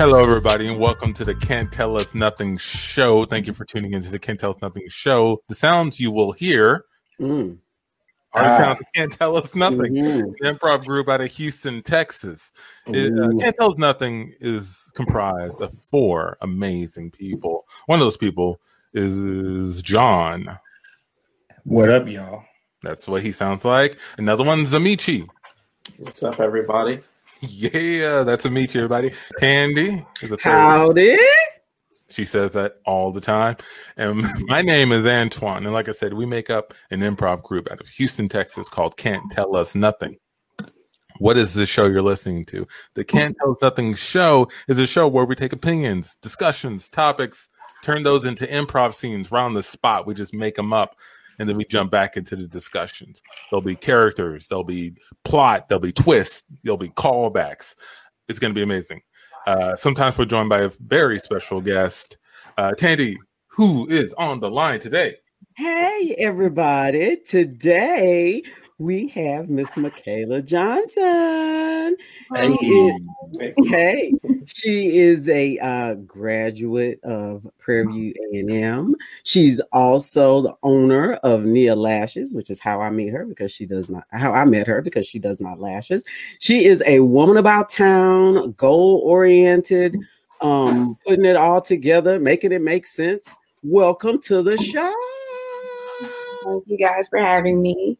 Hello, everybody, and welcome to the Can't Tell Us Nothing show. Thank you for tuning into the Can't Tell Us Nothing show. The sounds you will hear are the sounds that Can't Tell Us Nothing. The improv group out of Houston, Texas. Can't Tell Us Nothing is comprised of four amazing people. One of those people is John. What up, y'all? That's what he sounds like. Another one's Amici. What's up, everybody? Yeah, that's a meet you, everybody. Candy is a third. Howdy. She says that all the time. And my name is Antoine. And like I said, we make up an improv group out of Houston, Texas called Can't Tell Us Nothing. What is the show you're listening to? The Can't Tell Us Nothing show is a show where we take opinions, discussions, topics, turn those into improv scenes around the spot. We just make them up. And then we jump back into the discussions. There'll be characters, there'll be plot, there'll be twists, there'll be callbacks. It's going to be amazing. Sometimes we're joined by a very special guest, Tandy, who is on the line today. Hey, everybody. Today, we have Miss Michaela Johnson. Hey. She is a graduate of Prairie View A&M. She's also the owner of Nia Lashes, which is how I met her because she does my lashes. She is a woman about town, goal-oriented, putting it all together, making it make sense. Welcome to the show. Thank you guys for having me.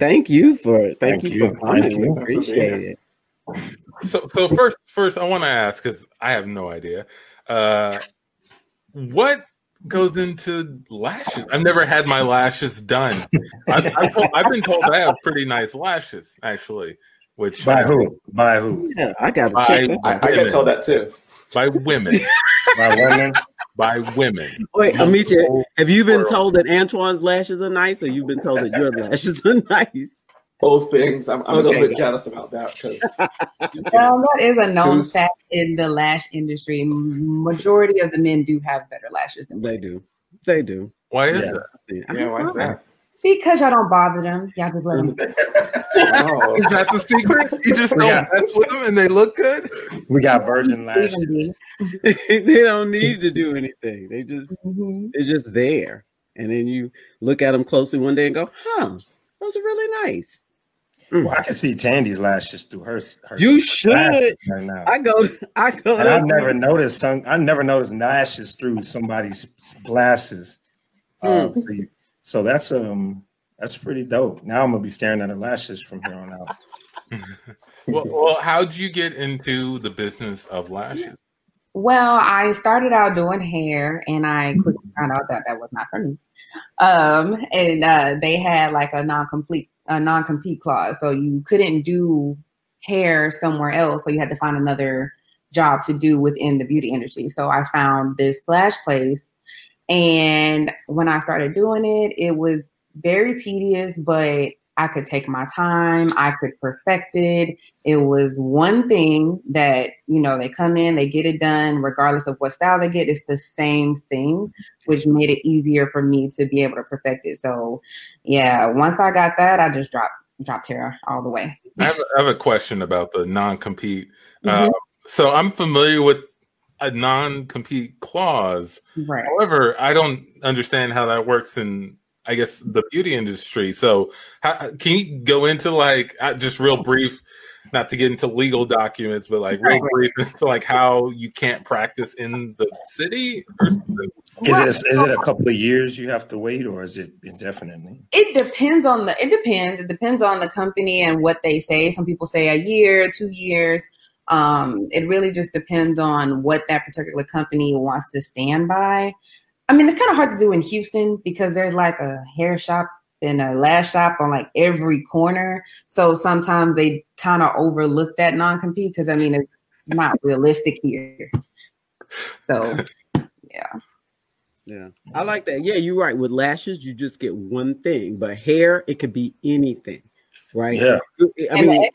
Thank you for coming. Appreciate it. So first, I want to ask, because I have no idea, what goes into lashes? I've never had my lashes done. I've been told I have pretty nice lashes, actually. Which by who? Yeah, I got to check. I can tell that too. By women. By women. Wait, Amici, have you been told that Antoine's lashes are nice, or you've been told that your lashes are nice? Both things. I'm a little bit jealous about that because that is a known fact in the lash industry. Majority of the men do have better lashes than women. They do. Why is that? Yeah, why is that? Because y'all don't bother them. Y'all just let them. Oh. Is that the secret? You just don't mess with them and they look good? We got virgin lashes. They don't need to do anything. They just, they're just there. And then you look at them closely one day and go, those are really nice. Well, I can see Tandy's lashes through her. You should. Right now. I go. And I never noticed lashes through somebody's glasses. So that's pretty dope. Now I'm gonna be staring at her lashes from here on out. Well, how'd you get into the business of lashes? Well, I started out doing hair, and I quickly found out that was not for me. And they had like a non-compete clause, so you couldn't do hair somewhere else, so you had to find another job to do within the beauty industry. So I found this lash place. And when I started doing it, it was very tedious, but I could take my time. I could perfect it. It was one thing that, they come in, they get it done, regardless of what style they get, it's the same thing, which made it easier for me to be able to perfect it. So yeah, once I got that, I just dropped hair all the way. I have a question about the non-compete. So I'm familiar with a non-compete clause. Right. However, I don't understand how that works in, I guess, the beauty industry. So how, can you go into just real brief, not to get into legal documents, but real brief into how you can't practice in the city or something? Is it a couple of years you have to wait, or is it indefinitely? It depends on the company and what they say. Some people say a year, 2 years. It really just depends on what that particular company wants to stand by. I mean, it's kind of hard to do in Houston because there's a hair shop and a lash shop on every corner. So sometimes they kind of overlook that non-compete because it's not realistic here. So, yeah. Yeah, I like that. Yeah, you're right. With lashes, you just get one thing, but hair, it could be anything, right? Yeah.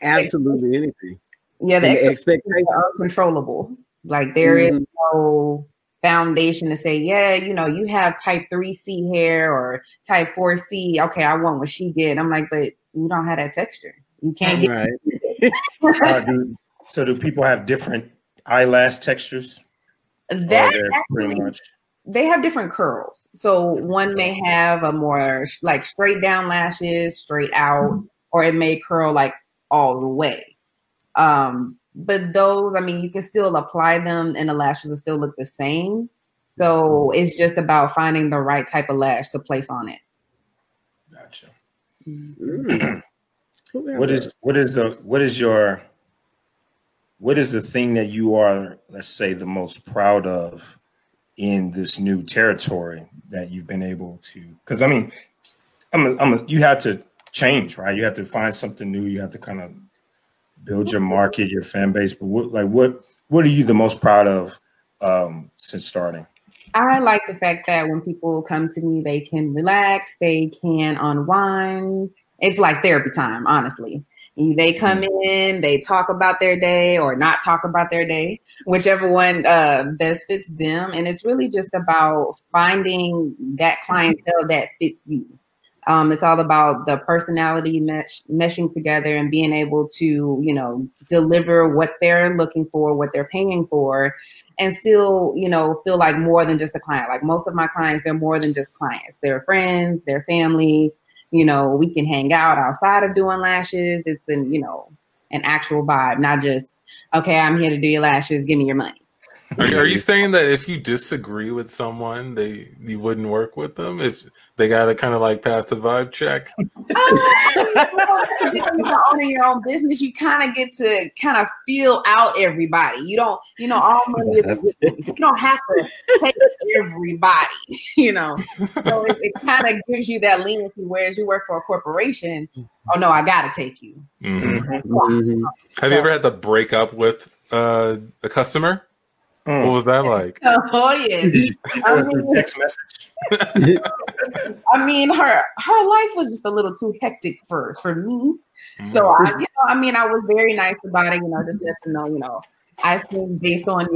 Absolutely anything. Yeah, the expectations are uncontrollable. There is no foundation to say, you have type 3C hair or type 4C. Okay, I want what she did. I'm but you don't have that texture. You can't get it. So do people have different eyelash textures? That actually, they have different curls. So one may have a more like straight down lashes, straight out, or it may curl like all the way. But those, I mean, you can still apply them and the lashes will still look the same. So it's just about finding the right type of lash to place on it. Gotcha. What is the thing that you are, let's say, the most proud of in this new territory that you've been able to? Because I mean, you had to change, right? You have to find something new. You have to kind of build your market, your fan base. But what are you the most proud of since starting? I like the fact that when people come to me, they can relax, they can unwind. It's like therapy time, honestly. They come in, they talk about their day or not talk about their day, whichever one best fits them. And it's really just about finding that clientele that fits you. It's all about the personality meshing together and being able to, you know, deliver what they're looking for, what they're paying for, and still, you know, feel like more than just a client. Like most of my clients, they're more than just clients. They're friends, they're family. You know, we can hang out outside of doing lashes. It's an, you know, an actual vibe, not just, okay, I'm here to do your lashes, give me your money. Are you saying that if you disagree with someone, you wouldn't work with them? If they got to kind of like pass the vibe check? Well, owning your own business, you kind of get to kind of feel out everybody. You don't, you know, all money is, you don't have to take everybody, you know. So it kind of gives you that leniency. Whereas you work for a corporation, oh no, I got to take you. Mm-hmm. Mm-hmm. Have you ever had to break up with a customer? What was that like? Oh yes, I mean, text message. I mean, her life was just a little too hectic for me. So I was very nice about it. You know, just let them know. You know, I think based on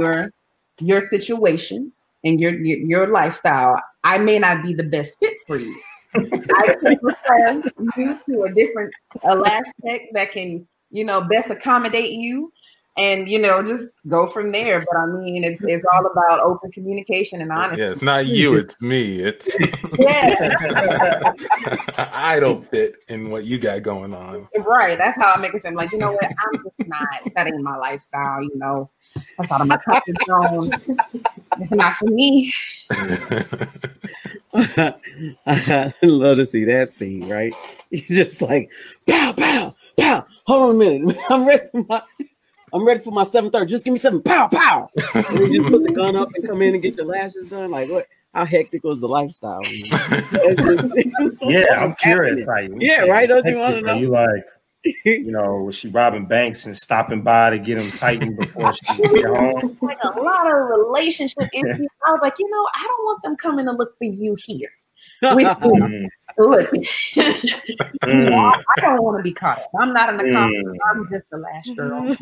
your situation and your lifestyle, I may not be the best fit for you. I can refer you to a different lash tech that can, you know, best accommodate you. And, you know, just go from there. But I mean, it's all about open communication and honesty. Yeah, it's not you, it's me. It's I don't fit in what you got going on. Right. That's how I make it seem. Like, you know what? I'm just not. That ain't my lifestyle, you know. That's out of my comfort zone. It's not for me. I love to see that scene, right? You're just like, pow, pow, pow. Hold on a minute. I'm ready for my 7:30. Just give me 7. Pow, pow. And you just put the gun up and come in and get your lashes done. Like, what? How hectic was the lifestyle? Yeah, I'm curious. Like, yeah, right? Don't you want to know? You like, you know, was she robbing banks and stopping by to get them tightened before she get home? Like a lot of relationship issues. I was like, you know, I don't want them coming to look for you here. Look, I don't want to be caught up. I'm not an accomplice. I'm just the last girl.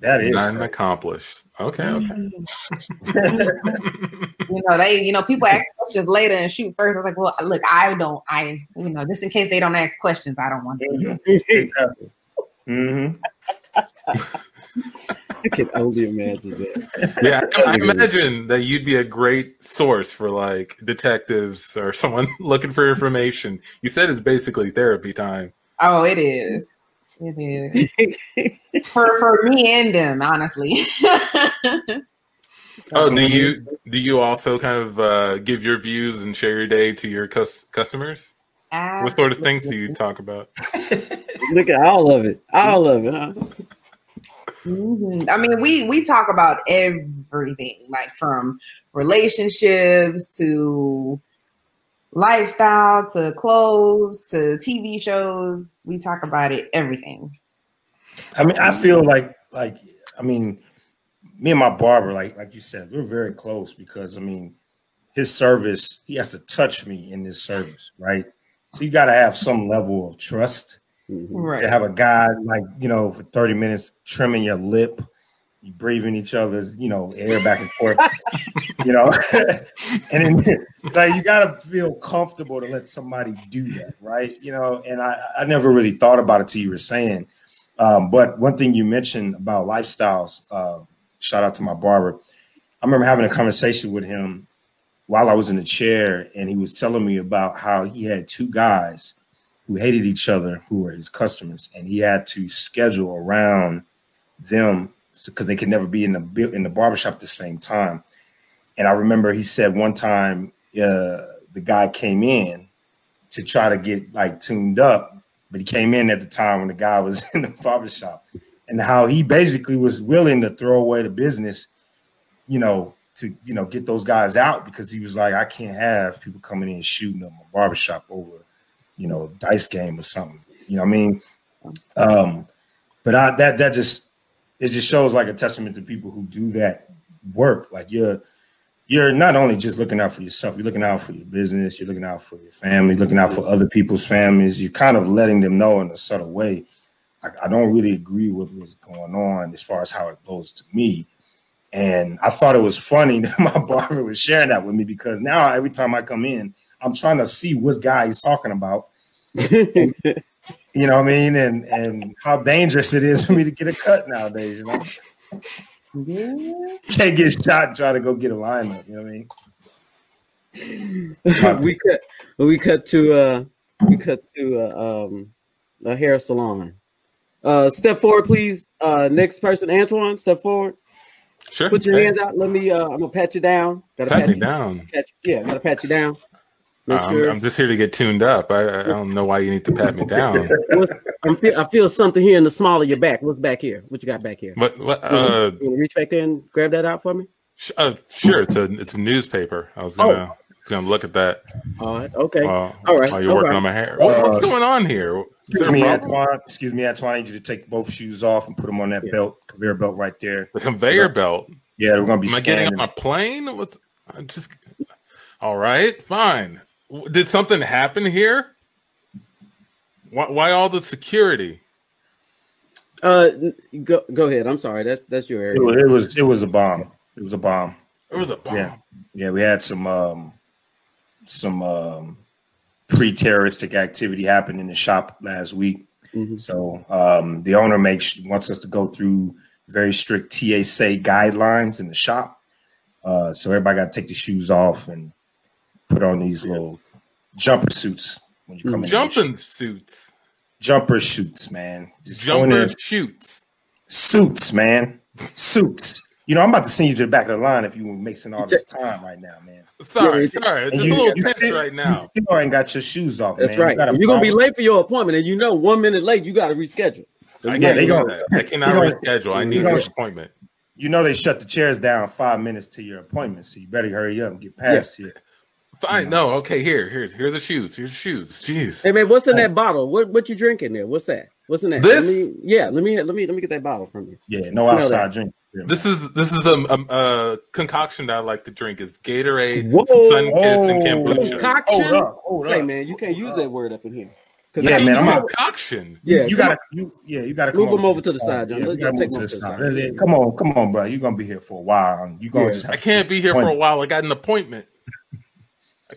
That is not an accomplice. Okay. You know, people ask questions later and shoot first. I was like, well, look, just in case they don't ask questions, I don't want to. Exactly. I can only imagine that. Yeah, I imagine that you'd be a great source for like detectives or someone looking for information. You said it's basically therapy time. Oh, it is. It is for me and them, honestly. Oh, do you also kind of give your views and share your day to your customers? Absolutely. What sort of things do you talk about? Look at all of it, huh? Mm-hmm. I mean, we talk about everything, like from relationships to lifestyle to clothes to TV shows. We talk about it, everything. I mean, I feel like I mean, me and my barber, like you said, we're very close because I mean, his service, he has to touch me in this service, right? So you got to have some level of trust. Right. To have a guy like, you know, for 30 minutes trimming your lip, you breathing each other's, you know, air back and forth, you know, and then, like, you got to feel comfortable to let somebody do that. Right. You know, and I never really thought about it till you were saying, But one thing you mentioned about lifestyles, shout out to my barber. I remember having a conversation with him while I was in the chair, and he was telling me about how he had two guys who hated each other, who were his customers, and he had to schedule around them because they could never be in the barbershop at the same time. And I remember he said one time the guy came in to try to get like tuned up, but he came in at the time when the guy was in the barbershop, and how he basically was willing to throw away the business, to get those guys out, because he was like, I can't have people coming in shooting up my barbershop over, a dice game or something. You know what I mean? But it just shows like a testament to people who do that work. Like you're not only just looking out for yourself, you're looking out for your business, you're looking out for your family, looking out for other people's families. You're kind of letting them know in a subtle way. I don't really agree with what's going on as far as how it goes to me. And I thought it was funny that my barber was sharing that with me, because now every time I come in, I'm trying to see what guy he's talking about. And, you know what I mean? And how dangerous it is for me to get a cut nowadays, You can't get shot and try to go get a lineup, you know what I mean? We cut to a hair salon. Step forward, please. Next person, Antoine, step forward. Sure. Put your hands out. Let me. I'm gonna pat you down. Gotta pat you down. Sure. I'm just here to get tuned up. I don't know why you need to pat me down. I feel something here in the small of your back. What's back here? What you got back here? What? You wanna reach back in, grab that out for me? Sure. It's a newspaper. I was gonna look at that. All right. Okay. All right. While you're working on my hair. What's going on here? Excuse me, Antoine. I need you to take both shoes off and put them on that belt, conveyor belt right there. The conveyor belt? Yeah, we're going to be scanning. Am I getting on a plane? All right, fine. Did something happen here? Why all the security? Go ahead. I'm sorry. That's your area. It was a bomb. It was a bomb. It was a bomb. Yeah, we had some pre-terroristic activity happened in the shop last week. Mm-hmm. So the owner wants us to go through very strict TSA guidelines in the shop. So everybody got to take the shoes off and put on these little jumper suits when you come in. Jumper suits, man. Suits, man. Suits. I'm about to send you to the back of the line if you were mixing all this time right now, man. Sorry. It's just a little tense right now. You still ain't got your shoes off, man. That's right. You're going to be late for your appointment, and 1 minute late, you got to reschedule. So I cannot reschedule. I need this appointment. They shut the chairs down 5 minutes to your appointment, so you better hurry up and get past here. Fine. No, okay, here's the shoes. Jeez. Hey, man, what's in that bottle? What you drinking there? What's that? What's in that? This? Let me get that bottle from you. Yeah, no outside drink. This is a concoction that I like to drink. It's Gatorade, Sun Kiss, and kombucha. Concoction? Hold up. Hey, man, you can't use that word up in here. Yeah, man, I'm concoction. Yeah, you gotta move them over to the side. Come on, bro. You're gonna be here for a while. I can't be here for a while. I got an appointment.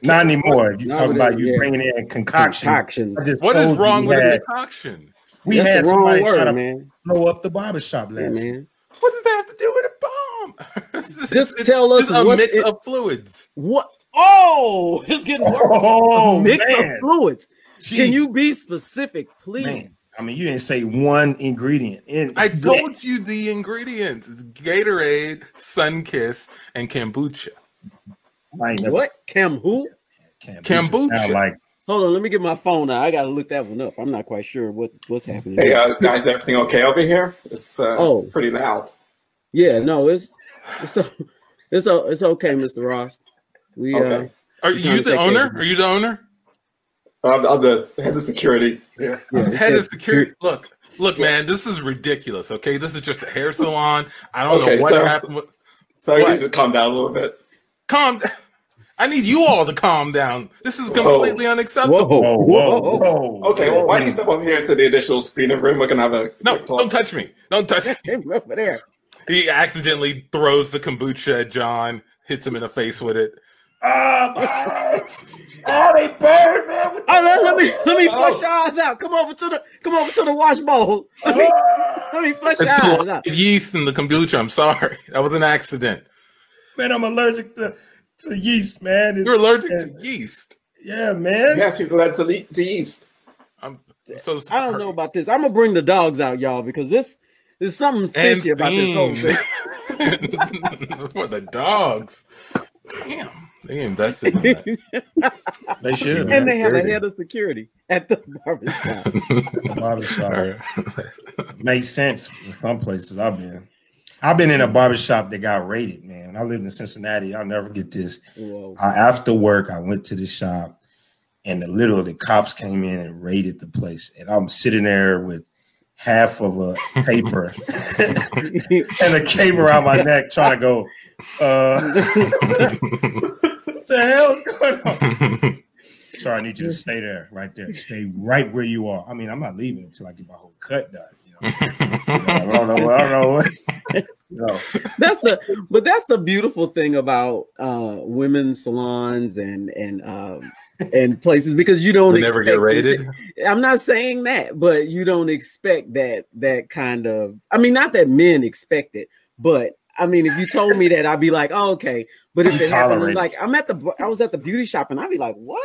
Not anymore. You're talking about you bringing in concoctions. What is wrong with a concoction? We had somebody try to blow up the barbershop last night. What does that have to do with a bomb? Just tell us a mix of fluids. What? Oh, it's getting worse. Oh, mix of fluids. Jeez. Can you be specific, please? Man, you didn't say one ingredient. I told you the ingredients. It's Gatorade, Sun Kiss, and kombucha. What? Kombucha. Hold on, let me get my phone out. I got to look that one up. I'm not quite sure what's happening. Hey, guys, everything okay over here? It's pretty loud. Yeah, no, it's okay, Mr. Ross. Are you the owner? Are you the owner? I'm the head of security. Yeah. Head of security. Look, man, this is ridiculous. Okay, this is just a hair salon. I don't know what happened. You should calm down a little bit. I need you all to calm down. This is completely unacceptable. Whoa. Okay, well, why don't you step up here to the additional screening room? We're gonna have a quick talk. Don't touch me. Over there. He accidentally throws the kombucha at John, hits him in the face with it. Bird, man. Let me flush your eyes out. Come over to the wash bowl. Let me flush your eyes out. Yeast in the kombucha. I'm sorry, that was an accident. Man, I'm allergic to yeast, man. You're allergic to yeast. Yeah, man. Yes, he's allergic to yeast. I'm so sorry. I don't know about this. I'm gonna bring the dogs out, y'all, because this there's something fishy about this whole thing. For the dogs. Damn. They invested in that. They should. And they have a head of security at the barbershop. Makes sense in some places I've been. I've been in a barbershop that got raided, man. I lived in Cincinnati. I'll never get this. After work, I went to the shop, and the cops came in and raided the place. And I'm sitting there with half of a paper and a cable around my neck trying to go, what the hell is going on? Sorry, I need you to stay there, right there. Stay right where you are. I mean, I'm not leaving until I get my whole cut done. I don't know. That's the beautiful thing about women's salons and places, because you don't never get rated. I'm not saying that, but you don't expect that kind of. I mean, not that men expect it, but I mean, if you told me that, I'd be like, oh, okay. But if it happened, like I was at the beauty shop, and I'd be like, what?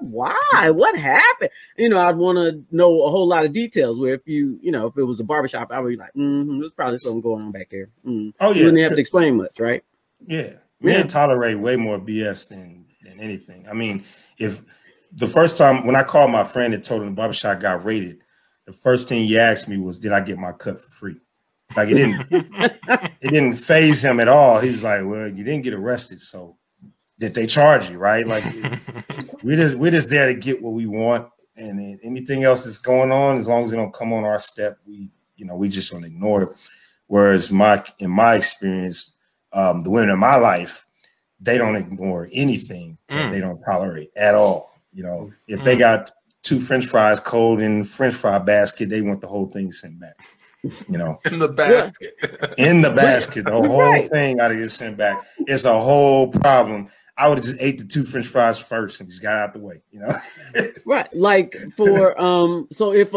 Why? What happened? You know, I'd want to know a whole lot of details. Where if if it was a barbershop, I would be like, there's probably something going on back there. Oh yeah, you wouldn't have to explain much, right? Yeah, men tolerate way more BS than anything. I mean, if the first time when I called my friend and told him the barbershop got raided, the first thing he asked me was, "Did I get my cut for free?" Like it didn't phase him at all. He was like, "Well, you didn't get arrested, so." That they charge you, right? Like we're just there to get what we want, and anything else that's going on, as long as it don't come on our step, we just don't ignore it. Whereas in my experience, the women in my life, they don't ignore anything that they don't tolerate at all. You know, if they got two French fries cold in the French fry basket, they want the whole thing sent back. You know, in the basket, the whole thing got to get sent back. It's a whole problem. I would have just ate the two French fries first and just got out the way, you know? Right. Like for, so if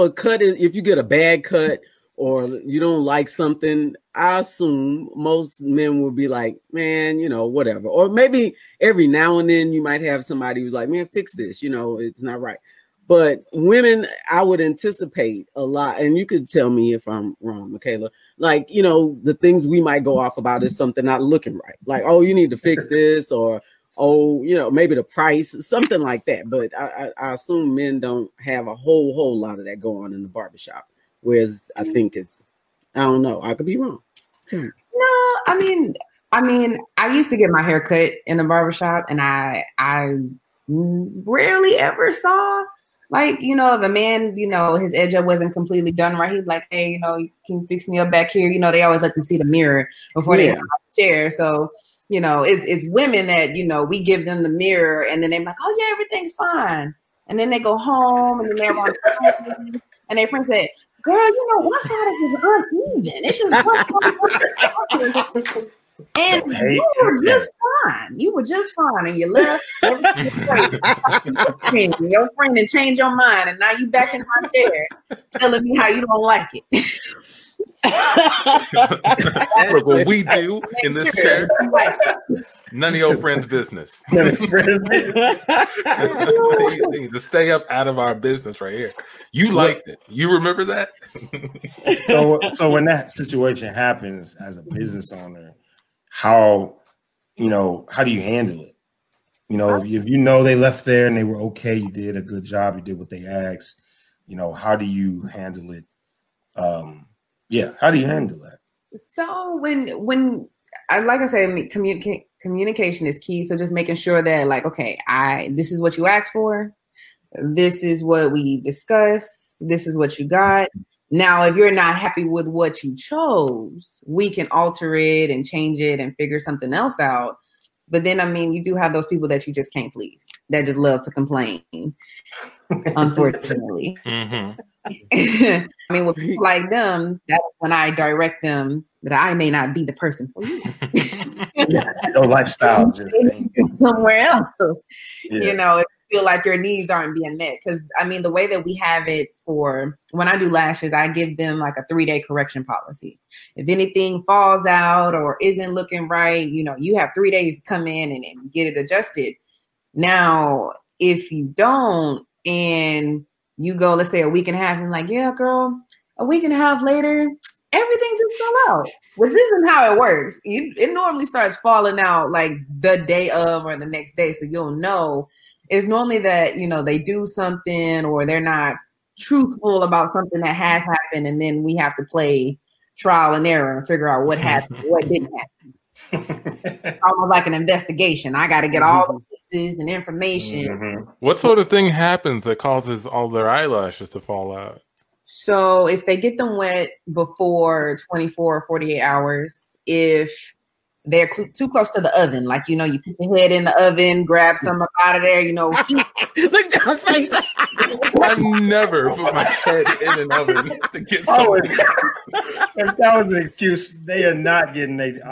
you get a bad cut or you don't like something, I assume most men will be like, man, whatever. Or maybe every now and then you might have somebody who's like, man, fix this. It's not right. But women, I would anticipate a lot. And you could tell me if I'm wrong, Michaela. Like, the things we might go off about is something not looking right. Like, oh, you need to fix this or, oh, maybe the price, something like that. But I assume men don't have a whole lot of that going on in the barbershop. Whereas I think I don't know. I could be wrong. No, I mean, I used to get my hair cut in the barbershop, and I rarely ever saw, like, if a man, his edge up wasn't completely done right, he'd like, hey, you can fix me up back here. They always let them see the mirror before they have the chair. So, it's women that, we give them the mirror, and then they're like, oh, yeah, everything's fine. And then they go home, and then they're on the phone, and their friend said, girl, what's that? It's just uneven. And you were just fine, and you left. Your friend and changed your mind, and now you back in my chair telling me how you don't like it. What we do in this chair, none of your friends' business. Just stay up out of our business right here. You liked it. You remember that? So when that situation happens as a business owner, how do you handle it? If they left there and they were okay, you did a good job, you did what they asked, how do you handle it? How do you handle that? So when I, like I said, communication is key. So just making sure that, like, okay, this is what you asked for. This is what we discussed. This is what you got. Now, if you're not happy with what you chose, we can alter it and change it and figure something else out. But then, you do have those people that you just can't please, that just love to complain, unfortunately. With people like them, that's when I direct them that I may not be the person for you. No lifestyle. Just somewhere else. Yeah. You know, if you feel like your needs aren't being met. Because, I mean, the way that we have it for when I do lashes, I give them like a 3-day correction policy. If anything falls out or isn't looking right, you know, you have 3 days to come in and get it adjusted. Now, if you don't and you go, let's say, a week and a half, and like, yeah, girl, a week and a half later, everything just fell out. Well, this is how it works. It normally starts falling out like the day of or the next day. So you'll know it's normally that, you know, they do something or they're not truthful about something that has happened. And then we have to play trial and error and figure out what happened, what didn't happen. It's almost like an investigation. I got to get all the pieces and information. Mm-hmm. What sort of thing happens that causes all their eyelashes to fall out? So if they get them wet before 24 or 48 hours, if they're too close to the oven, like, you know, you put your head in the oven, grab some out of there, you know. Look at your face. I never put my head in an oven to get something. If that was an excuse, they are not getting they ain't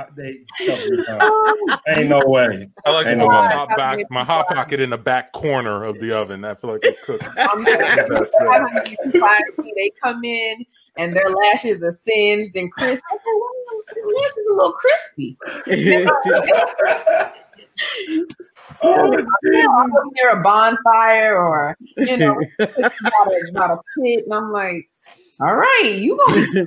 no way. I like to put my hot pocket in the back corner of the oven. I feel like it cooks. They come in and their lashes are singed and crisp. I said, well, the lashes are a little crispy. I'm near a bonfire or, you know, about a pit, and I'm like, all right, you gonna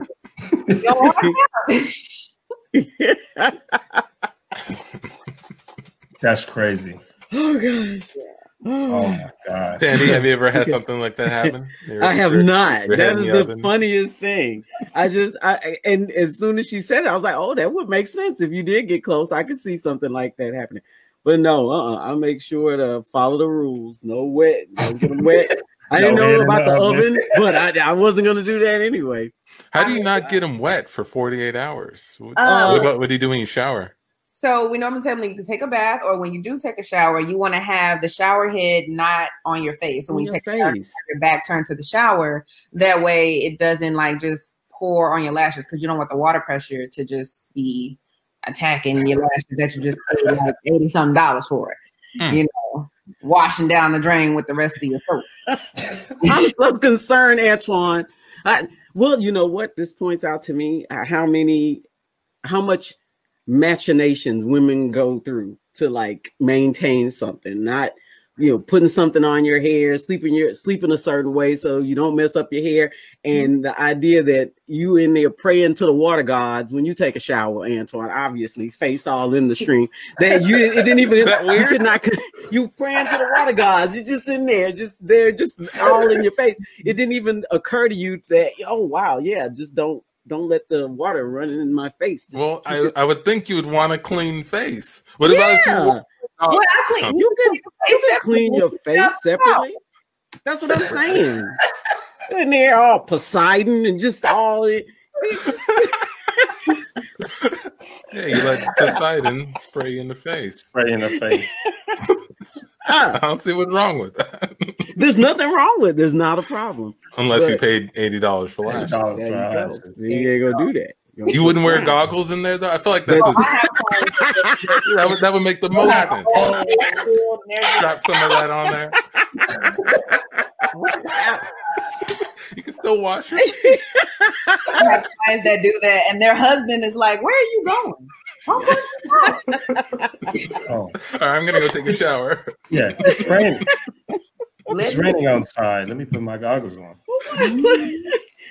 That's crazy. Oh gosh. Yeah. Oh my gosh. Sandy, have you ever had something like that happen? I have not. That is the funniest thing. And as soon as she said it, I was like, oh, that would make sense. If you did get close, I could see something like that happening. But no, I make sure to follow the rules. No wet, don't get them wet. I didn't know about the oven, but I wasn't going to do that anyway. How do you not get them wet for 48 hours? What do you do when you shower? So we normally tell them you can take a bath, or when you do take a shower, you want to have the shower head not on your face. So when you take a shower, your back turned to the shower. That way it doesn't like just pour on your lashes, because you don't want the water pressure to just be attacking your lashes that you just paid like $80-something for it. You know, washing down the drain with the rest of your soap. I'm so concerned, Antoine. Well, you know what? This points out to me how much machinations women go through to like maintain something, not, you know, putting something on your hair, sleeping a certain way so you don't mess up your hair, and the idea that you in there praying to the water gods when you take a shower, Antoine, obviously face all in the stream, that you it didn't even you could not you praying to the water gods, you just in there, just all in your face. It didn't even occur to you that just don't let the water run in my face. Well, I would think you would want a clean face. What about you? You can clean your face separately. That's what I'm saying. In there, all Poseidon and just all. Yeah, you let Poseidon spray in the face. I don't see what's wrong with that. There's nothing wrong with it. There's not a problem. Unless you paid $80 for lashes. You ain't gonna do that. You wouldn't wear goggles in there, though? I feel like that's that would make the most sense. Strap some of that on there. You can still wash her. I have clients that do that, and their husband is like, where are you going? All right, I'm going to go take a shower. Yeah, it's raining. It's raining outside. Let me put my goggles on.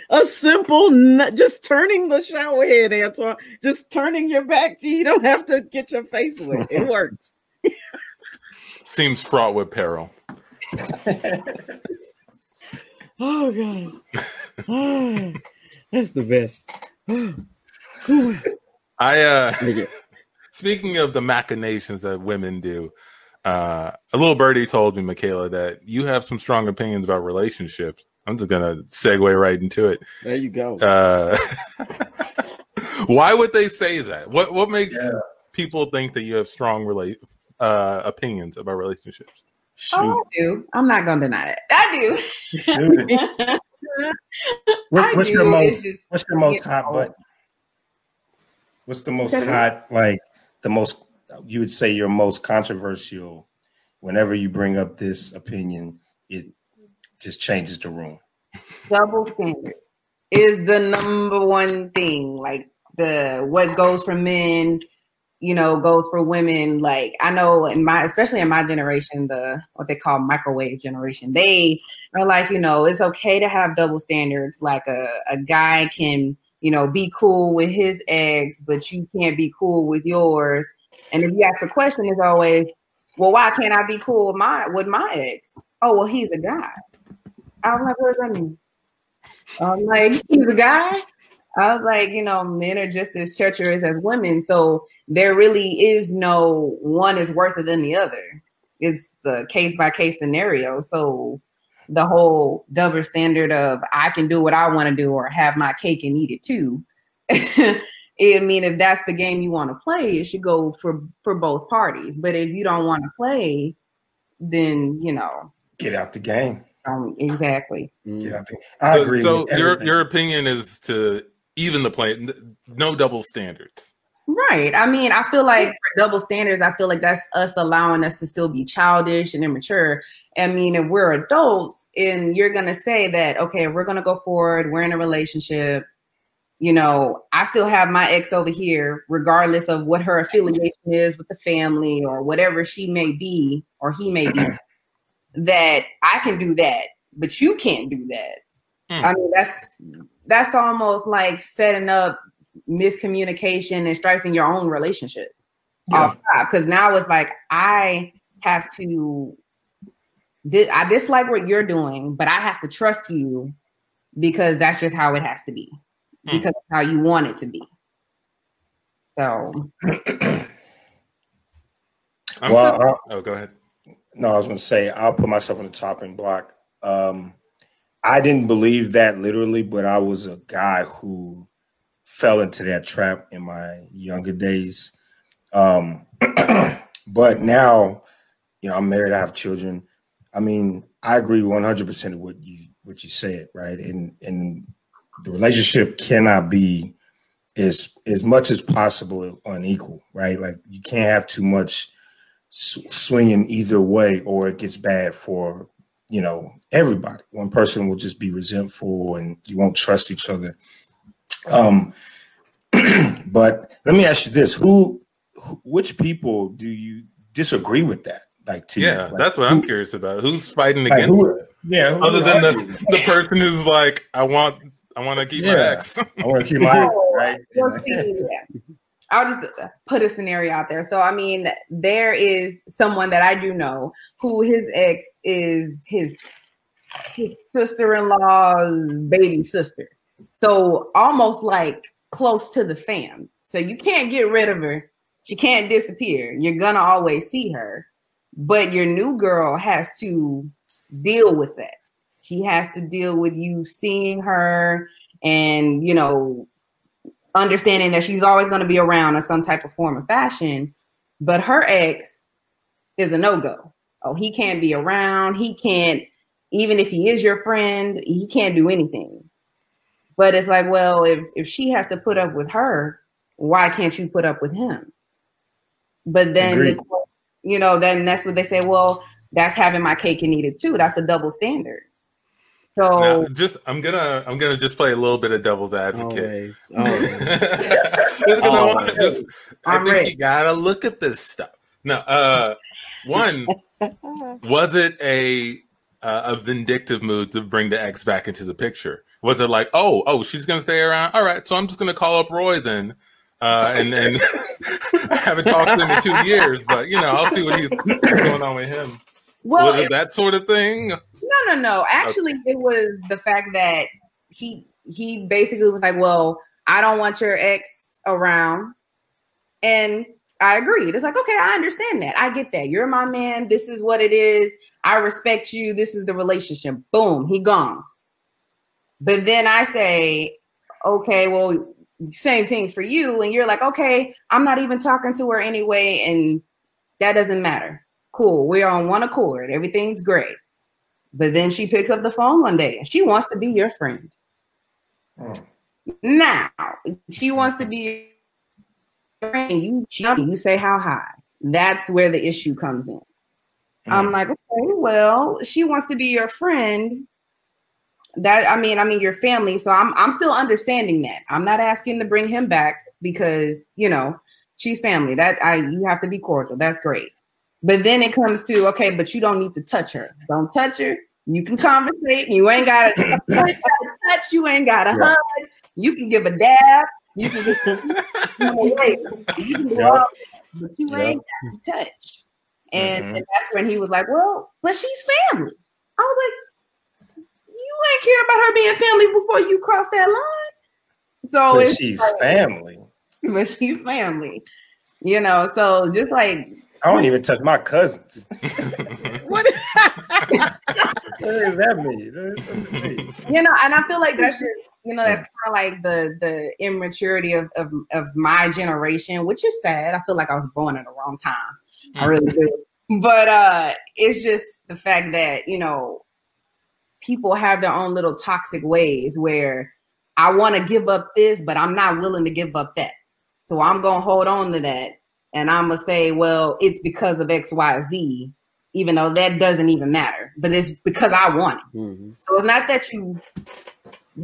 A simple, just turning the shower head, Antoine. Just turning your back so you don't have to get your face wet. It works. Seems fraught with peril. Oh, gosh. Oh, that's the best. Speaking of the machinations that women do, a little birdie told me, Michaela, that you have some strong opinions about relationships. I'm just going to segue right into it. There you go. Why would they say that? What makes people think that you have strong opinions about relationships? Oh, I do. I'm not going to deny it. I do. What's the most hot button? What's the most hot, like the most you would say your most controversial, whenever you bring up this opinion, it just changes the room. Double standards is the number one thing. Like the what goes for men, you know, goes for women. Like I know in my, especially in my generation, the what they call microwave generation, they are like, you know, it's okay to have double standards. Like a guy can, you know, be cool with his ex, but you can't be cool with yours. And if you ask a question, it's always, well, why can't I be cool with my ex? Oh, well, he's a guy. I was like, what does that mean? I'm like, he's a guy? I was like, you know, men are just as treacherous as women. So there really is no one is worse than the other. It's a case-by-case scenario. So the whole double standard of I can do what I want to do or have my cake and eat it too. I mean, if that's the game you want to play, it should go for both parties. But if you don't want to play, then, you know. Get out the game. Exactly. Yeah, I agree. So your opinion is to even the play, no double standards. Right. I mean, I feel like for double standards, I feel like that's us allowing us to still be childish and immature. I mean, if we're adults and you're going to say that, okay, we're going to go forward. We're in a relationship. You know, I still have my ex over here, regardless of what her affiliation is with the family or whatever she may be or he may be. That I can do that, but you can't do that. I mean, that's almost like setting up miscommunication and strifing your own relationship. Yeah. Because now it's like, I have to, I dislike what you're doing, but I have to trust you because that's just how it has to be, because of how you want it to be. So. Go ahead. No, I was going to say, I'll put myself on the chopping block. I didn't believe that literally, but I was a guy who fell into that trap in my younger days. But now, you know, I'm married, I have children. I mean, I agree 100% of what you said, right? And the relationship cannot be as much as possible unequal, right? Like you can't have too much swinging either way, or it gets bad for, you know, everybody. One person will just be resentful and you won't trust each other. But let me ask you this, which people do you disagree with that? Like, to yeah, you? Like, that's what I'm curious about. Who's fighting like against it? Yeah. Other than the person who's like, I want to keep my ex. I want to keep my ex, right? I'll just put a scenario out there. So, I mean, there is someone that I do know who his ex is his sister-in-law's baby sister. So almost like close to the fam. So you can't get rid of her. She can't disappear. You're going to always see her. But your new girl has to deal with that. She has to deal with you seeing her and, you know, understanding that she's always going to be around in some type of form of fashion, but her ex is a no-go. Oh, he can't be around. He can't, even if he is your friend, he can't do anything. But it's like, well, if she has to put up with her, why can't you put up with him? But then, you know, then that's what they say. Well, that's having my cake and eat it too. That's a double standard. So now, just I'm gonna just play a little bit of devil's advocate. Always. I think you gotta look at this stuff. No, one, was it a vindictive move to bring the ex back into the picture? Was it like, oh, she's gonna stay around? All right, so I'm just gonna call up Roy then. And then I haven't talked to him in 2 years, but you know, I'll see what's going on with him. Well, was it that sort of thing? No. Actually, okay. It was the fact that he basically was like, well, I don't want your ex around. And I agreed. It's like, okay, I understand that. I get that. You're my man. This is what it is. I respect you. This is the relationship. Boom. He gone. But then I say, okay, well, same thing for you. And you're like, okay, I'm not even talking to her anyway. And that doesn't matter. Cool. We're on one accord. Everything's great. But then she picks up the phone one day and she wants to be your friend. Oh. Now, she wants to be your friend. You say how high. That's where the issue comes in. Mm. I'm like, okay, well, she wants to be your friend. That I mean your family. So I'm still understanding that. I'm not asking to bring him back because, you know, she's family. You have to be cordial. That's great. But then it comes to, okay, but you don't need to touch her. Don't touch her. You can conversate. You ain't got to touch. You ain't got to hug. You can give a dab. You can give a but you ain't got to touch. And, and that's when he was like, well, but she's family. I was like, you ain't care about her being family before you cross that line. So but she's like, family. But she's family. You know, so just like, I don't even touch my cousins. What does that mean? You know, and I feel like that's just, you know, that's kind of like the immaturity of my generation, which is sad. I feel like I was born at the wrong time. I really do. But it's just the fact that, you know, people have their own little toxic ways where I want to give up this, but I'm not willing to give up that. So I'm going to hold on to that. And I'm going to say, well, it's because of X, Y, Z, even though that doesn't even matter. But it's because I want it. Mm-hmm. So it's not that you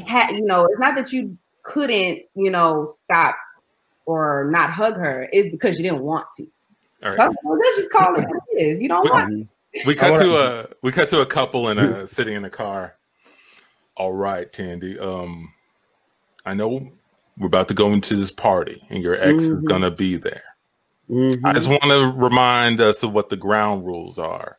had, you know, it's not that you couldn't, you know, stop or not hug her. It's because you didn't want to. All right. So, well, let's just call it what it is. You don't want it. We cut to a couple and sitting in a car. All right, Tandy. I know we're about to go into this party, and your ex is gonna be there. Mm-hmm. I just want to remind us of what the ground rules are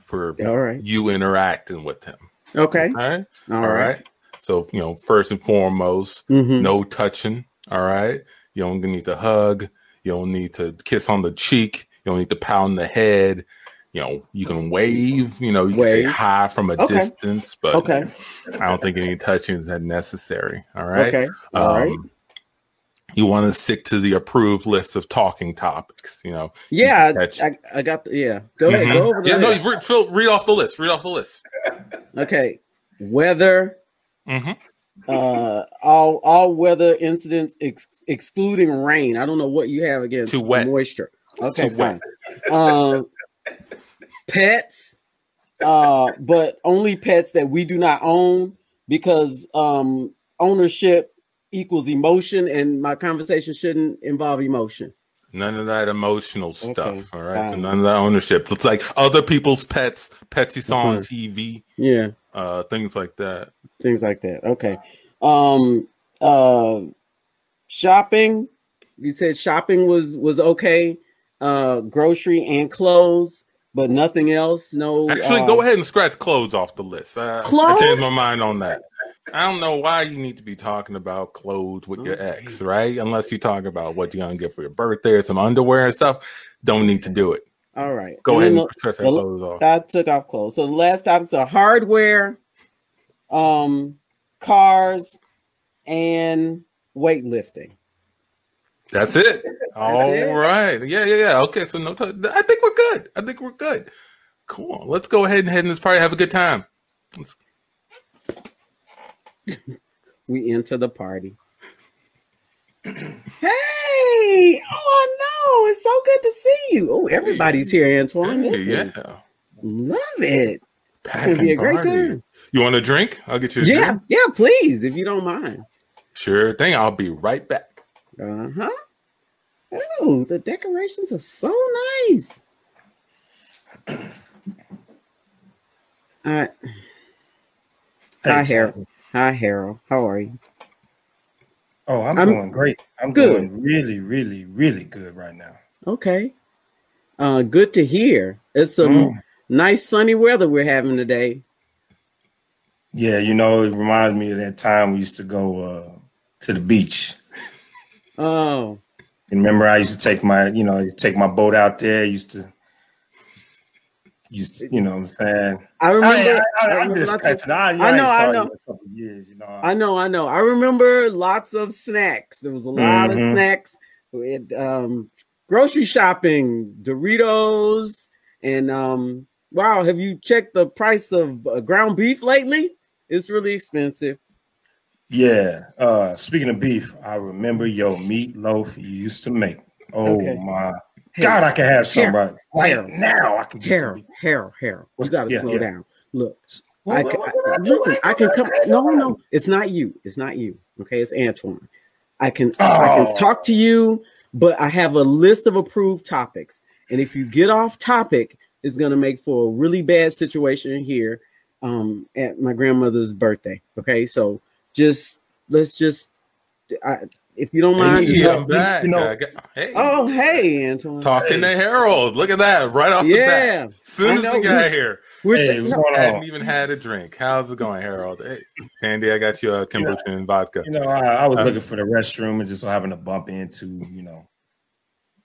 for you interacting with him. Okay. All right. So, you know, first and foremost, no touching. All right. You don't need to hug. You don't need to kiss on the cheek. You don't need to pound the head. You know, you can wave. You know, you can say hi from a distance, but I don't think any touching is necessary. All right. Okay. All right. You want to stick to the approved list of talking topics, you know? Yeah, I got the, Go ahead, go over the list. No, Phil, read off the list. Okay. Weather, all weather incidents excluding rain. I don't know what you have against moisture. Okay, fine. Pets, but only pets that we do not own because ownership equals emotion, and my conversation shouldn't involve emotion. None of that emotional stuff. Okay. All right. So none of that ownership. It's like other people's pets you saw on TV. Yeah. Things like that. Okay. Shopping. You said shopping was okay. Grocery and clothes, but nothing else. No. Actually, go ahead and scratch clothes off the list. I changed my mind on that. I don't know why you need to be talking about clothes with your ex, right? Unless you talk about what you're going to get for your birthday or some underwear and stuff. Don't need to do it. All right. Go ahead and stretch your clothes off. I took off clothes. So the last topic, so hardware, cars, and weightlifting. That's it. All right. Yeah. Okay, so no I think we're good. Cool. Let's go ahead and head in this party. Have a good time. We enter the party. Hey! Oh no! It's so good to see you. Oh, everybody's here, Antoine. Yeah, love it. It'll be a great time. You want a drink? I'll get you a drink. Yeah, please, if you don't mind. Sure thing. I'll be right back. Uh huh. Oh, the decorations are so nice. All right. Hi, Harold. How are you? Oh, I'm doing great. I'm doing really, really, really good right now. Okay. Good to hear. It's some nice sunny weather we're having today. Yeah, you know, it reminds me of that time we used to go to the beach. Oh. And remember, I used to take my boat out there. You know what I'm saying? I remember. I remember lots of snacks. There was a lot of snacks. We had grocery shopping, Doritos, and wow, have you checked the price of ground beef lately? It's really expensive. Yeah. Speaking of beef, I remember your meatloaf you used to make. Oh my God, I can have some right now. I can get hair. You got to slow down. Look, listen, I can come. No, it's not you. It's not you. Okay, it's Antoine. I can talk to you, but I have a list of approved topics. And if you get off topic, it's going to make for a really bad situation here at my grandmother's birthday. Okay, so if you don't mind, I'm back. Hey, Antoine. Talking to Harold. Look at that. Right off the bat. As soon as we got here. I hadn't even had a drink. How's it going, Harold? Hey, Andy, I got you a kombucha and vodka. I was looking for the restroom and just having to bump into,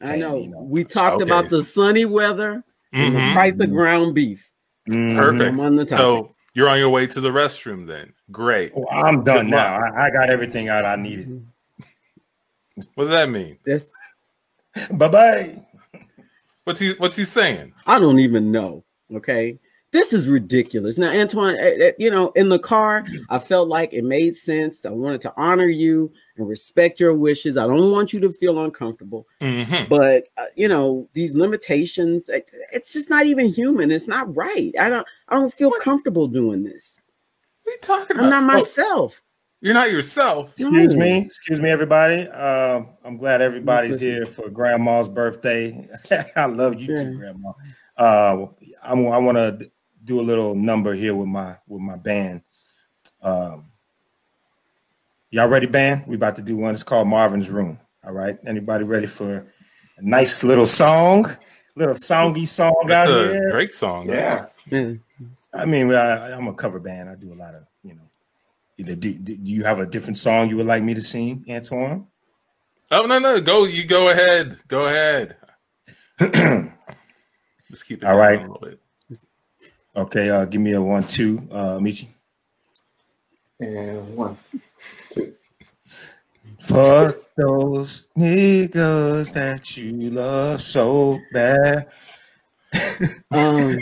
I know. We talked about the sunny weather and the price of ground beef. Mm-hmm. Perfect. On the so you're on your way to the restroom then. Great. Oh, I'm done now. I got everything out I needed. Mm-hmm. What does that mean? Yes. Bye-bye. What's he saying? I don't even know. Okay. This is ridiculous. Now, Antoine, in the car, I felt like it made sense. I wanted to honor you and respect your wishes. I don't want you to feel uncomfortable. Mm-hmm. But, these limitations, it's just not even human. It's not right. I don't feel comfortable doing this. What are you talking about? I'm not myself. You're not yourself. Excuse me, everybody. I'm glad everybody's here for Grandma's birthday. I love you too, Grandma. I want to do a little number here with my band. Y'all ready, band? We about to do one. It's called Marvin's Room. All right. Anybody ready for a nice little song? Little songy song out here. Great song. Yeah. Right? I mean, I'm a cover band. I do a lot of. Do you have a different song you would like me to sing, Antoine? Oh, no. Go ahead. Go ahead. Just keep it all right. A little bit. Okay, give me a 1, 2, Michi. And 1, 2. Fuck those niggas that you love so bad. And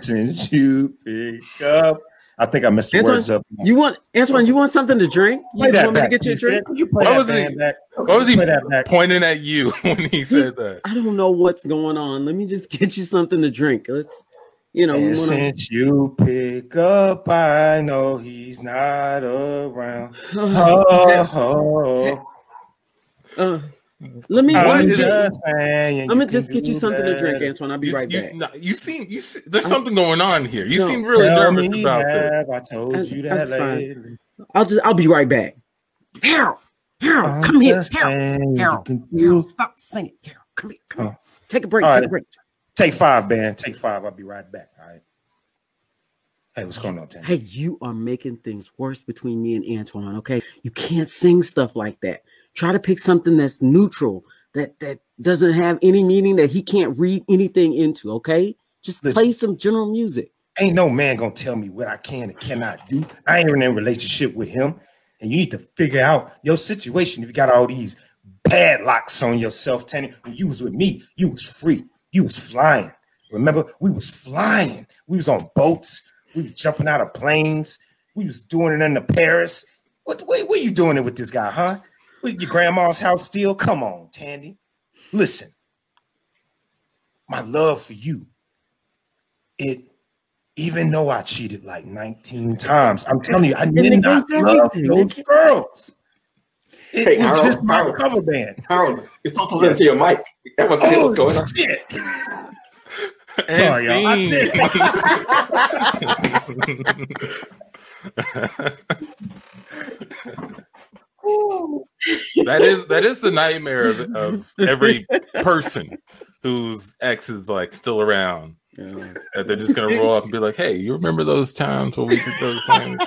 since you pick up. I think I missed the words up. You want Antoine? You want something to drink? You want me to get you a drink? What was he pointing at you when he said that? I don't know what's going on. Let me just get you something to drink. And since you pick up, I know he's not around. Let me just get you something to drink, Antoine. I'll be right back. There's something going on here. You seem really nervous about this. I told you that later. I'll be right back. Harold, come here. Harold, stop singing. Harold, come here. Take a break. Right. Take a break. Take 5, man. Take 5. I'll be right back. All right. Hey, what's going on, Tim? Hey, you are making things worse between me and Antoine. Okay, you can't sing stuff like that. Try to pick something that's neutral, that doesn't have any meaning, that he can't read anything into, okay? Just play some general music. Ain't no man gonna tell me what I can and cannot do. I ain't in a relationship with him. And you need to figure out your situation. If you got all these bad locks on yourself, Tanny, when you was with me, you was free. You was flying. Remember, we was flying. We was on boats. We was jumping out of planes. We was doing it in Paris. What are you doing it with this guy, huh? With your grandma's house still? Come on, Tandy. Listen, my love for you, even though I cheated like 19 times, I'm telling you, I did not love those girls. It was just my cover band. Harold, it's not talking to your mic. Everyone knows what's going on. Shit. Sorry, y'all. That is the nightmare of every person whose ex is like still around. Yeah. That they're just gonna roll up and be like, "Hey, you remember those times when we did those things?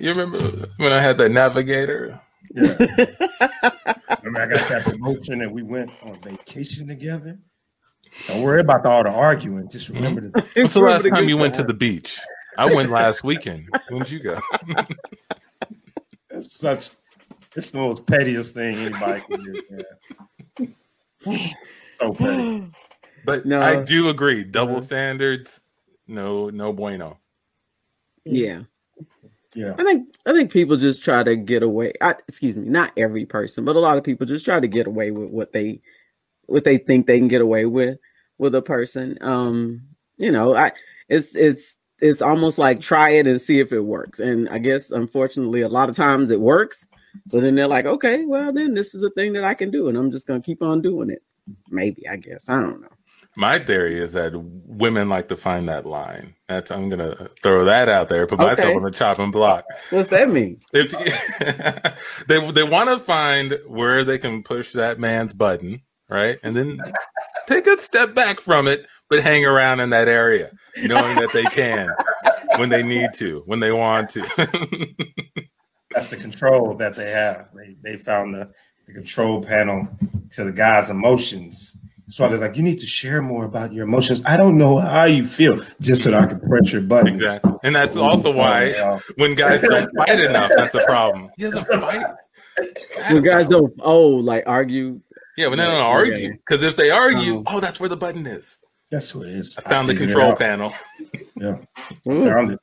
You remember when I had that navigator? Yeah. Remember I got that promotion and we went on vacation together. Don't worry about all the arguing. Just remember the. When's the last time you went to the beach? I went last weekend. When'd you go? It's the most pettiest thing anybody can do. Yeah. So petty. But no, I do agree. Double standards, no bueno. Yeah. Yeah. I think people just try to get away. Not every person, but a lot of people just try to get away with what they what they think they can get away with a person. You know, it's almost like try it and see if it works. And I guess, unfortunately, a lot of times it works. So then they're like, okay, well, then this is a thing that I can do. And I'm just going to keep on doing it. Maybe, I guess. I don't know. My theory is that women like to find that line. That's, I'm going to throw that out there. Put myself on the chopping block. What's that mean? If they want to find where they can push that man's button, right? And then take a step back from it, but hang around in that area, knowing that they can when they need to, when they want to. That's the control that they have. They found the control panel to the guy's emotions. So they're like, you need to share more about your emotions. I don't know how you feel, just so that I can press your buttons. Exactly. And that's also why when guys don't fight enough, that's a problem. He doesn't fight. When guys don't, argue. Yeah, when they don't argue. Because if they argue, that's where the button is. That's what it is. I found the control panel. Yeah. Found it.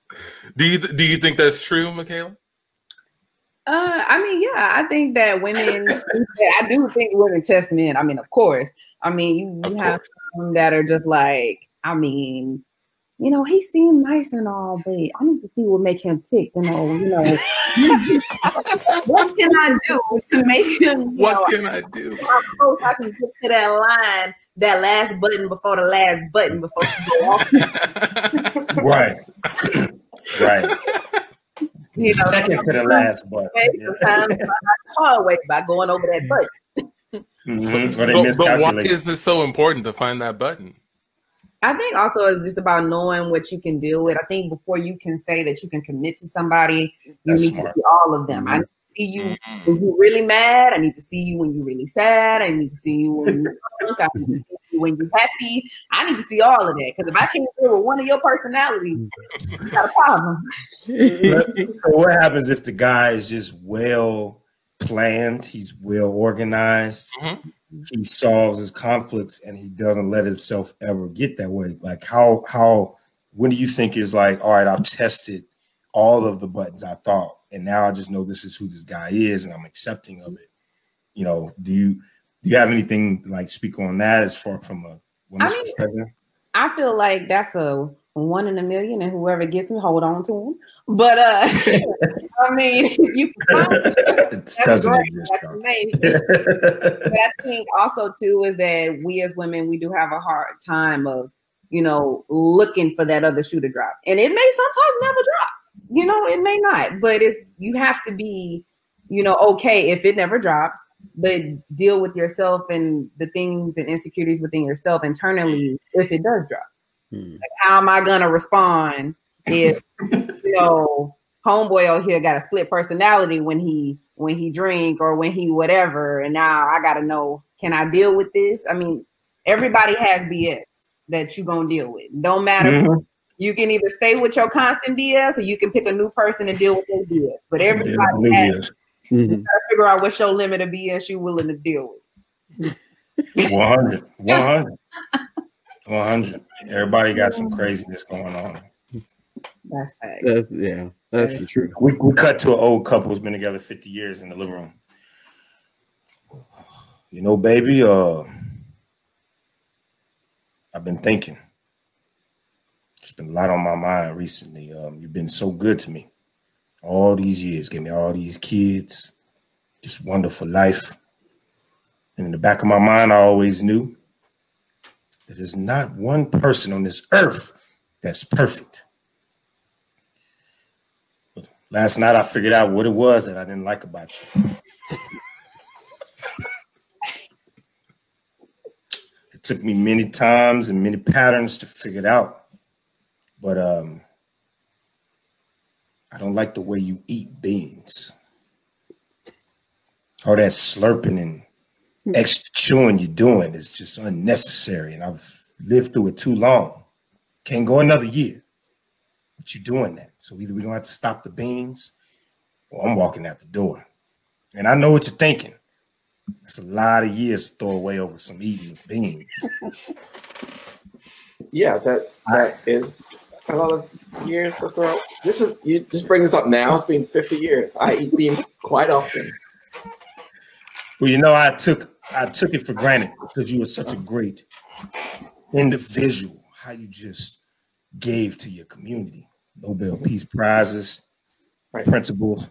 Do you think that's true, Michaela? I think that women, I do think women test men. I mean, of course. I mean, you have some that are just like, he seemed nice and all, but I need to see what make him tick. What can I do to make him? I can get to that line, that last button before the last button before you go off. Right. Second to the last button. Sometimes I always by going over that button. Mm-hmm. But why is it so important to find that button? I think also it's just about knowing what you can deal with. I think before you can say that you can commit to somebody, you need to see all of them. I need to see you when you're really mad. I need to see you when you're really sad. I need to see you when you're drunk. I need to see you when you're happy. I need to see all of that. Because if I can't deal with one of your personalities, you got a problem. So what happens if the guy is just well planned, he's well organized, he solves his conflicts, and he doesn't let himself ever get that way? Like how when do you think is like, all right, I've tested all of the buttons I thought, and now I just know this is who this guy is, and I'm accepting of it? Do you have anything like speak on that as far from a woman's perspective? I feel like that's a one in a million, and whoever gets me, hold on to them. But you can find it doesn't exist. But I think also too is that we as women, we do have a hard time of looking for that other shoe to drop, and it may sometimes never drop. It may not, but it's you have to be okay if it never drops, but deal with yourself and the things and insecurities within yourself internally if it does drop. Like, how am I gonna respond if homeboy over here got a split personality when he drink or when he whatever, and now I gotta know, can I deal with this? I mean, everybody has BS that you gonna deal with. Don't matter. You can either stay with your constant BS or you can pick a new person and deal with their BS. But everybody has you gotta figure out what's your limit of BS you willing to deal with. 100. 100. Everybody got some craziness going on. That's facts. That's the truth. We cut to an old couple who's been together 50 years in the living room. Baby, I've been thinking. It's been a lot on my mind recently. You've been so good to me all these years. Gave me all these kids. Just wonderful life. And in the back of my mind, I always knew there is not one person on this earth that's perfect. But last night I figured out what it was that I didn't like about you. It took me many times and many patterns to figure it out. But I don't like the way you eat beans. All that slurping and extra chewing you're doing is just unnecessary, and I've lived through it too long. Can't go another year but you doing that. So either we're gonna have to stop the beans or I'm walking out the door. And I know what you're thinking. That's a lot of years to throw away over some eating of beans. Yeah, that is a lot of years to throw. This is, you just bring this up now, it's been 50 years. I eat beans quite often. Well, I took I took it for granted because you were such a great individual, how you just gave to your community. Nobel Peace Prizes, principles,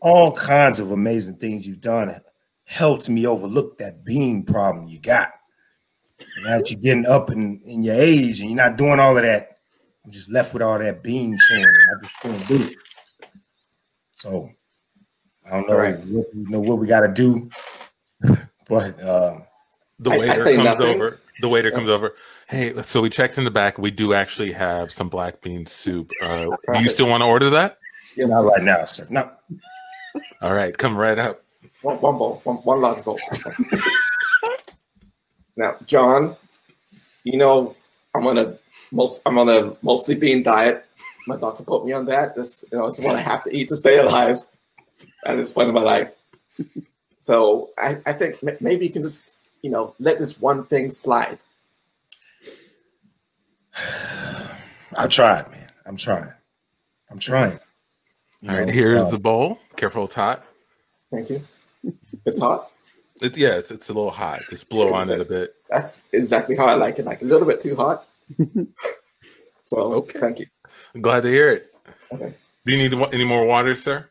all kinds of amazing things you've done. It helped me overlook that bean problem you got. Now that you're getting up in your age and you're not doing all of that, I'm just left with all that bean chewing. I just couldn't do it. So I don't know, what we got to do, but the waiter comes over. The waiter comes over. Hey, so we checked in the back. We do actually have some black bean soup. Do you still want to order that? Yes, not right now, sir. No. All right, come right up. One bowl, one large bowl. Now, John, you know I'm on a mostly bean diet. My doctor put me on that. This, you know, it's what I have to eat to stay alive at this point in my life. So I think maybe you can just, you know, let this one thing slide. I tried, man. I'm trying. All right, here's the bowl. Careful, it's hot. Thank you. It's hot? It's a little hot. Just blow on it a bit. That's exactly how I like it. Like a little bit too hot. So, okay. Thank you. I'm glad to hear it. Okay. Do you need any more water, sir?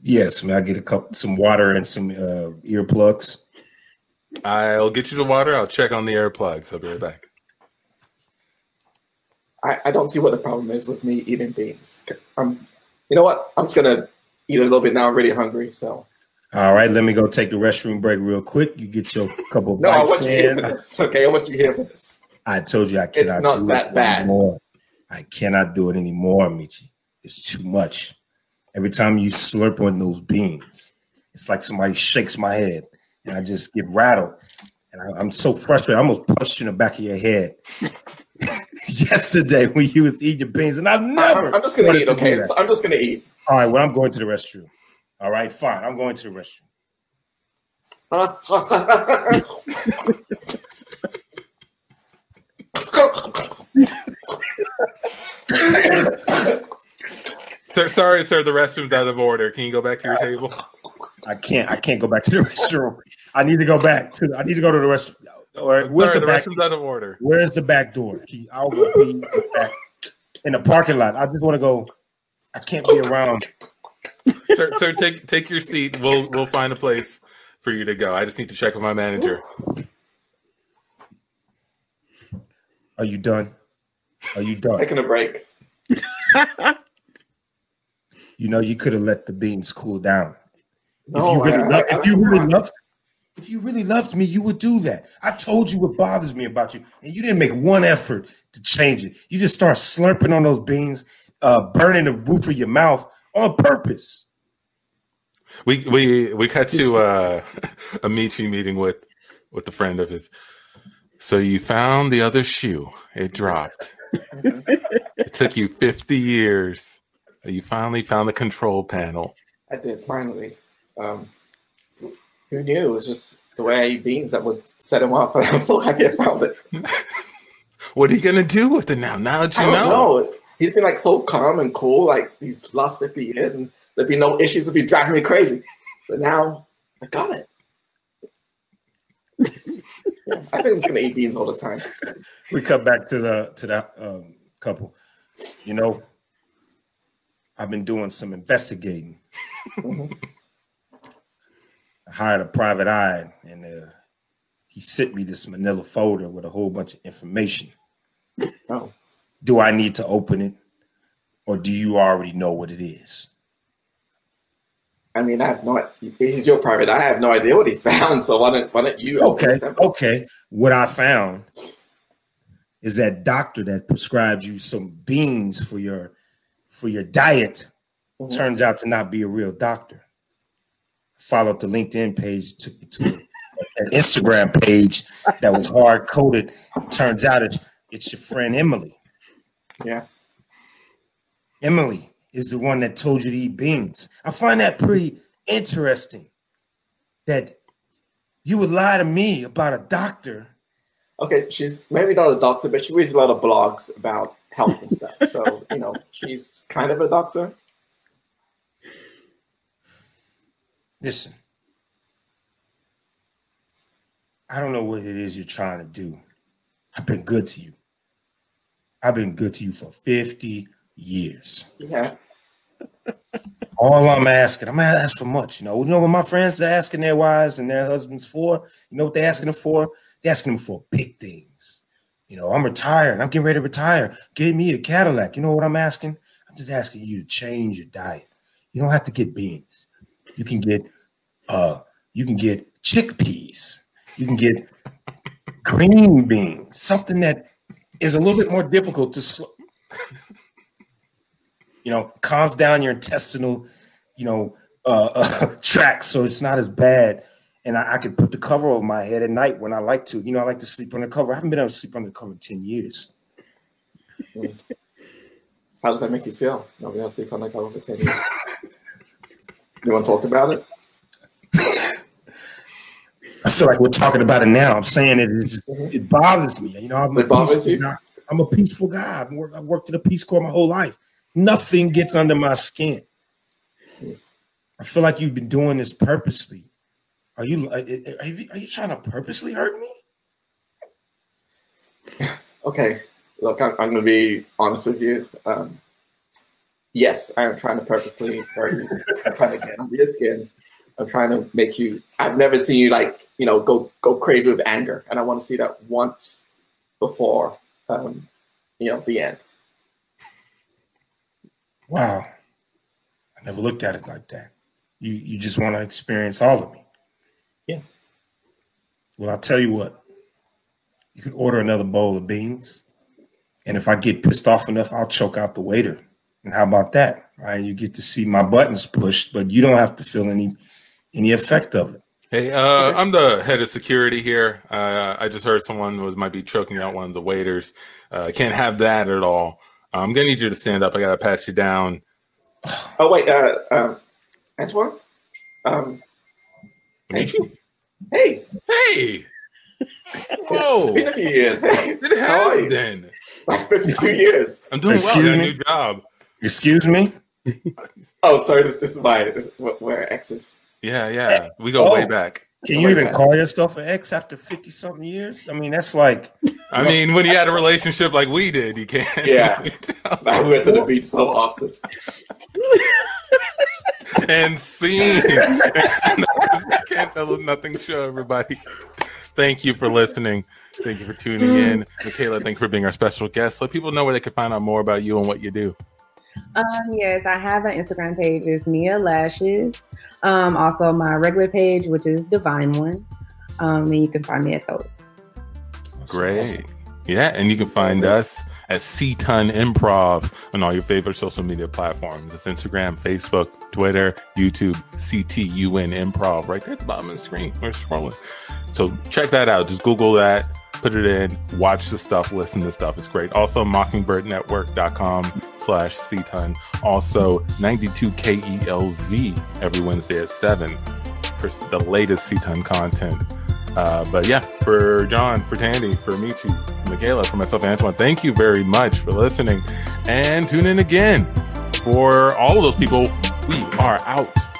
Yes, may I get some water and some earplugs? I'll get you the water. I'll check on the earplugs. I'll be right back. I don't see what the problem is with me eating beans. You know what? I'm just going to eat a little bit now. I'm really hungry. So. All right. Let me go take the restroom break real quick. You get your couple of bites. No, I want you here for this. Okay, I want you here for this. I told you I cannot do it anymore. It's not that bad. I cannot do it anymore, Michi. It's too much. Every time you slurp on those beans, it's like somebody shakes my head. And I just get rattled. And I'm so frustrated. I almost punched you in the back of your head yesterday when you was eating your beans. And I've never. I'm just going to eat, okay? So I'm just going to eat. All right, well, I'm going to the restroom. All right, fine. I'm going to the restroom. Sir, sorry, sir. The restroom's out of order. Can you go back to your table? I can't go back to the restroom. I need to go back to. I need to go to the restroom. Or where's the back? Restroom's out of order. Where's the back door? I'll be back in the parking lot. I just want to go. I can't be around. Sir, take your seat. We'll find a place for you to go. I just need to check with my manager. Are you done? Just taking a break. You know, you could have let the beans cool down. No, if you really loved me, you would do that. I told you what bothers me about you, and you didn't make one effort to change it. You just start slurping on those beans, burning the roof of your mouth on purpose. We cut to a Michi meeting with a friend of his. So you found the other shoe. It dropped. It took you 50 years. You finally found the control panel. I did, finally. Who knew? It was just the way I eat beans that would set him off. I'm so happy I found it. What are you going to do with it now? Now that you know. He's been like so calm and cool, like these last 50 years, and there'd be no issues. It'd be driving me crazy. But now I got it. Yeah, I think I'm just going to eat beans all the time. We come back to that couple. You know, I've been doing some investigating. Mm-hmm. I hired a private eye, and he sent me this manila folder with a whole bunch of information. Oh. Do I need to open it, or do you already know what it is? I mean, I have no idea. He's your private eye. I have no idea what he found, so why don't you open it? Okay. What I found is that doctor that prescribed you some beans for your diet turns out to not be a real doctor. Followed the LinkedIn page, took it to an Instagram page that was hard coded. Turns out it's your friend Emily. Yeah. Emily is the one that told you to eat beans. I find that pretty interesting that you would lie to me about a doctor. Okay, she's maybe not a doctor, but she reads a lot of blogs about health and stuff. So, you know, she's kind of a doctor. Listen, I don't know what it is you're trying to do. I've been good to you. I've been good to you for 50 years. Yeah. All I'm asking, I'm not asking for much. You know what my friends are asking their wives and their husbands for? You know what they're asking them for? They're asking them for big things. You know, I'm retired. I'm getting ready to retire. Give me a Cadillac. You know what I'm asking? I'm just asking you to change your diet. You don't have to get beans. You can get chickpeas. You can get green beans, something that is a little bit more difficult to slow. You know, calms down your intestinal, tract, so it's not as bad. And I can put the cover over my head at night when I like to. You know, I like to sleep under cover. I haven't been able to sleep under cover in 10 years. How does that make you feel? Nobody else sleep under cover for 10 years. You want to talk about it? I feel like we're talking about it now. I'm saying it bothers me. You know, I'm a peaceful guy. I've worked in the Peace Corps my whole life. Nothing gets under my skin. I feel like you've been doing this purposely. Are you trying to purposely hurt me? Okay. Look, I'm going to be honest with you. Yes, I am trying to purposely hurt you. I'm trying to get under your skin. I'm trying to make you. I've never seen you go crazy with anger, and I want to see that once before the end. Wow, I never looked at it like that. You just want to experience all of me. Yeah. Well, I'll tell you what. You can order another bowl of beans, and if I get pissed off enough, I'll choke out the waiter. And how about that? All right, you get to see my buttons pushed, but you don't have to feel any effect of it. Hey, I'm the head of security here. I just heard someone might be choking out one of the waiters. Can't have that at all. I'm going to need you to stand up. I got to pat you down. Oh, wait. Antoine? Hey. Whoa. It's been a few years. Hey. How are you? Then? 52 years. I'm doing well. I got a new job. Excuse me? Oh, sorry. We're exes. Yeah. We go way back. Can you even call yourself an ex after 50-something years? I mean, that's like... I mean, when he had a relationship like we did, you can't. Yeah. I went to the beach so often. And scene. Can't Tell Us Nothing show, everybody. Thank you for listening. Thank you for tuning in. Michaela, thank you for being our special guest. Let people know where they can find out more about you and what you do. Yes, I have an Instagram page. It's Nia Lashes. Also my regular page, which is Divine One. And you can find me at those. Great. Yeah, and you can find us at CTUN Improv on all your favorite social media platforms. It's Instagram, Facebook, Twitter, YouTube, CTUN Improv. Right there at the bottom of the screen. We're scrolling. So check that out. Just Google that. Put it in, watch the stuff, listen to stuff. It's great. Also, mockingbirdnetwork.com/CTUN. Also, 92 KELZ every Wednesday at 7 for the latest CTUN content. But yeah, for John, for Tandy, for Michi, for Michaela, for myself, Antoine, thank you very much for listening. And tune in again. For all of those people, we are out.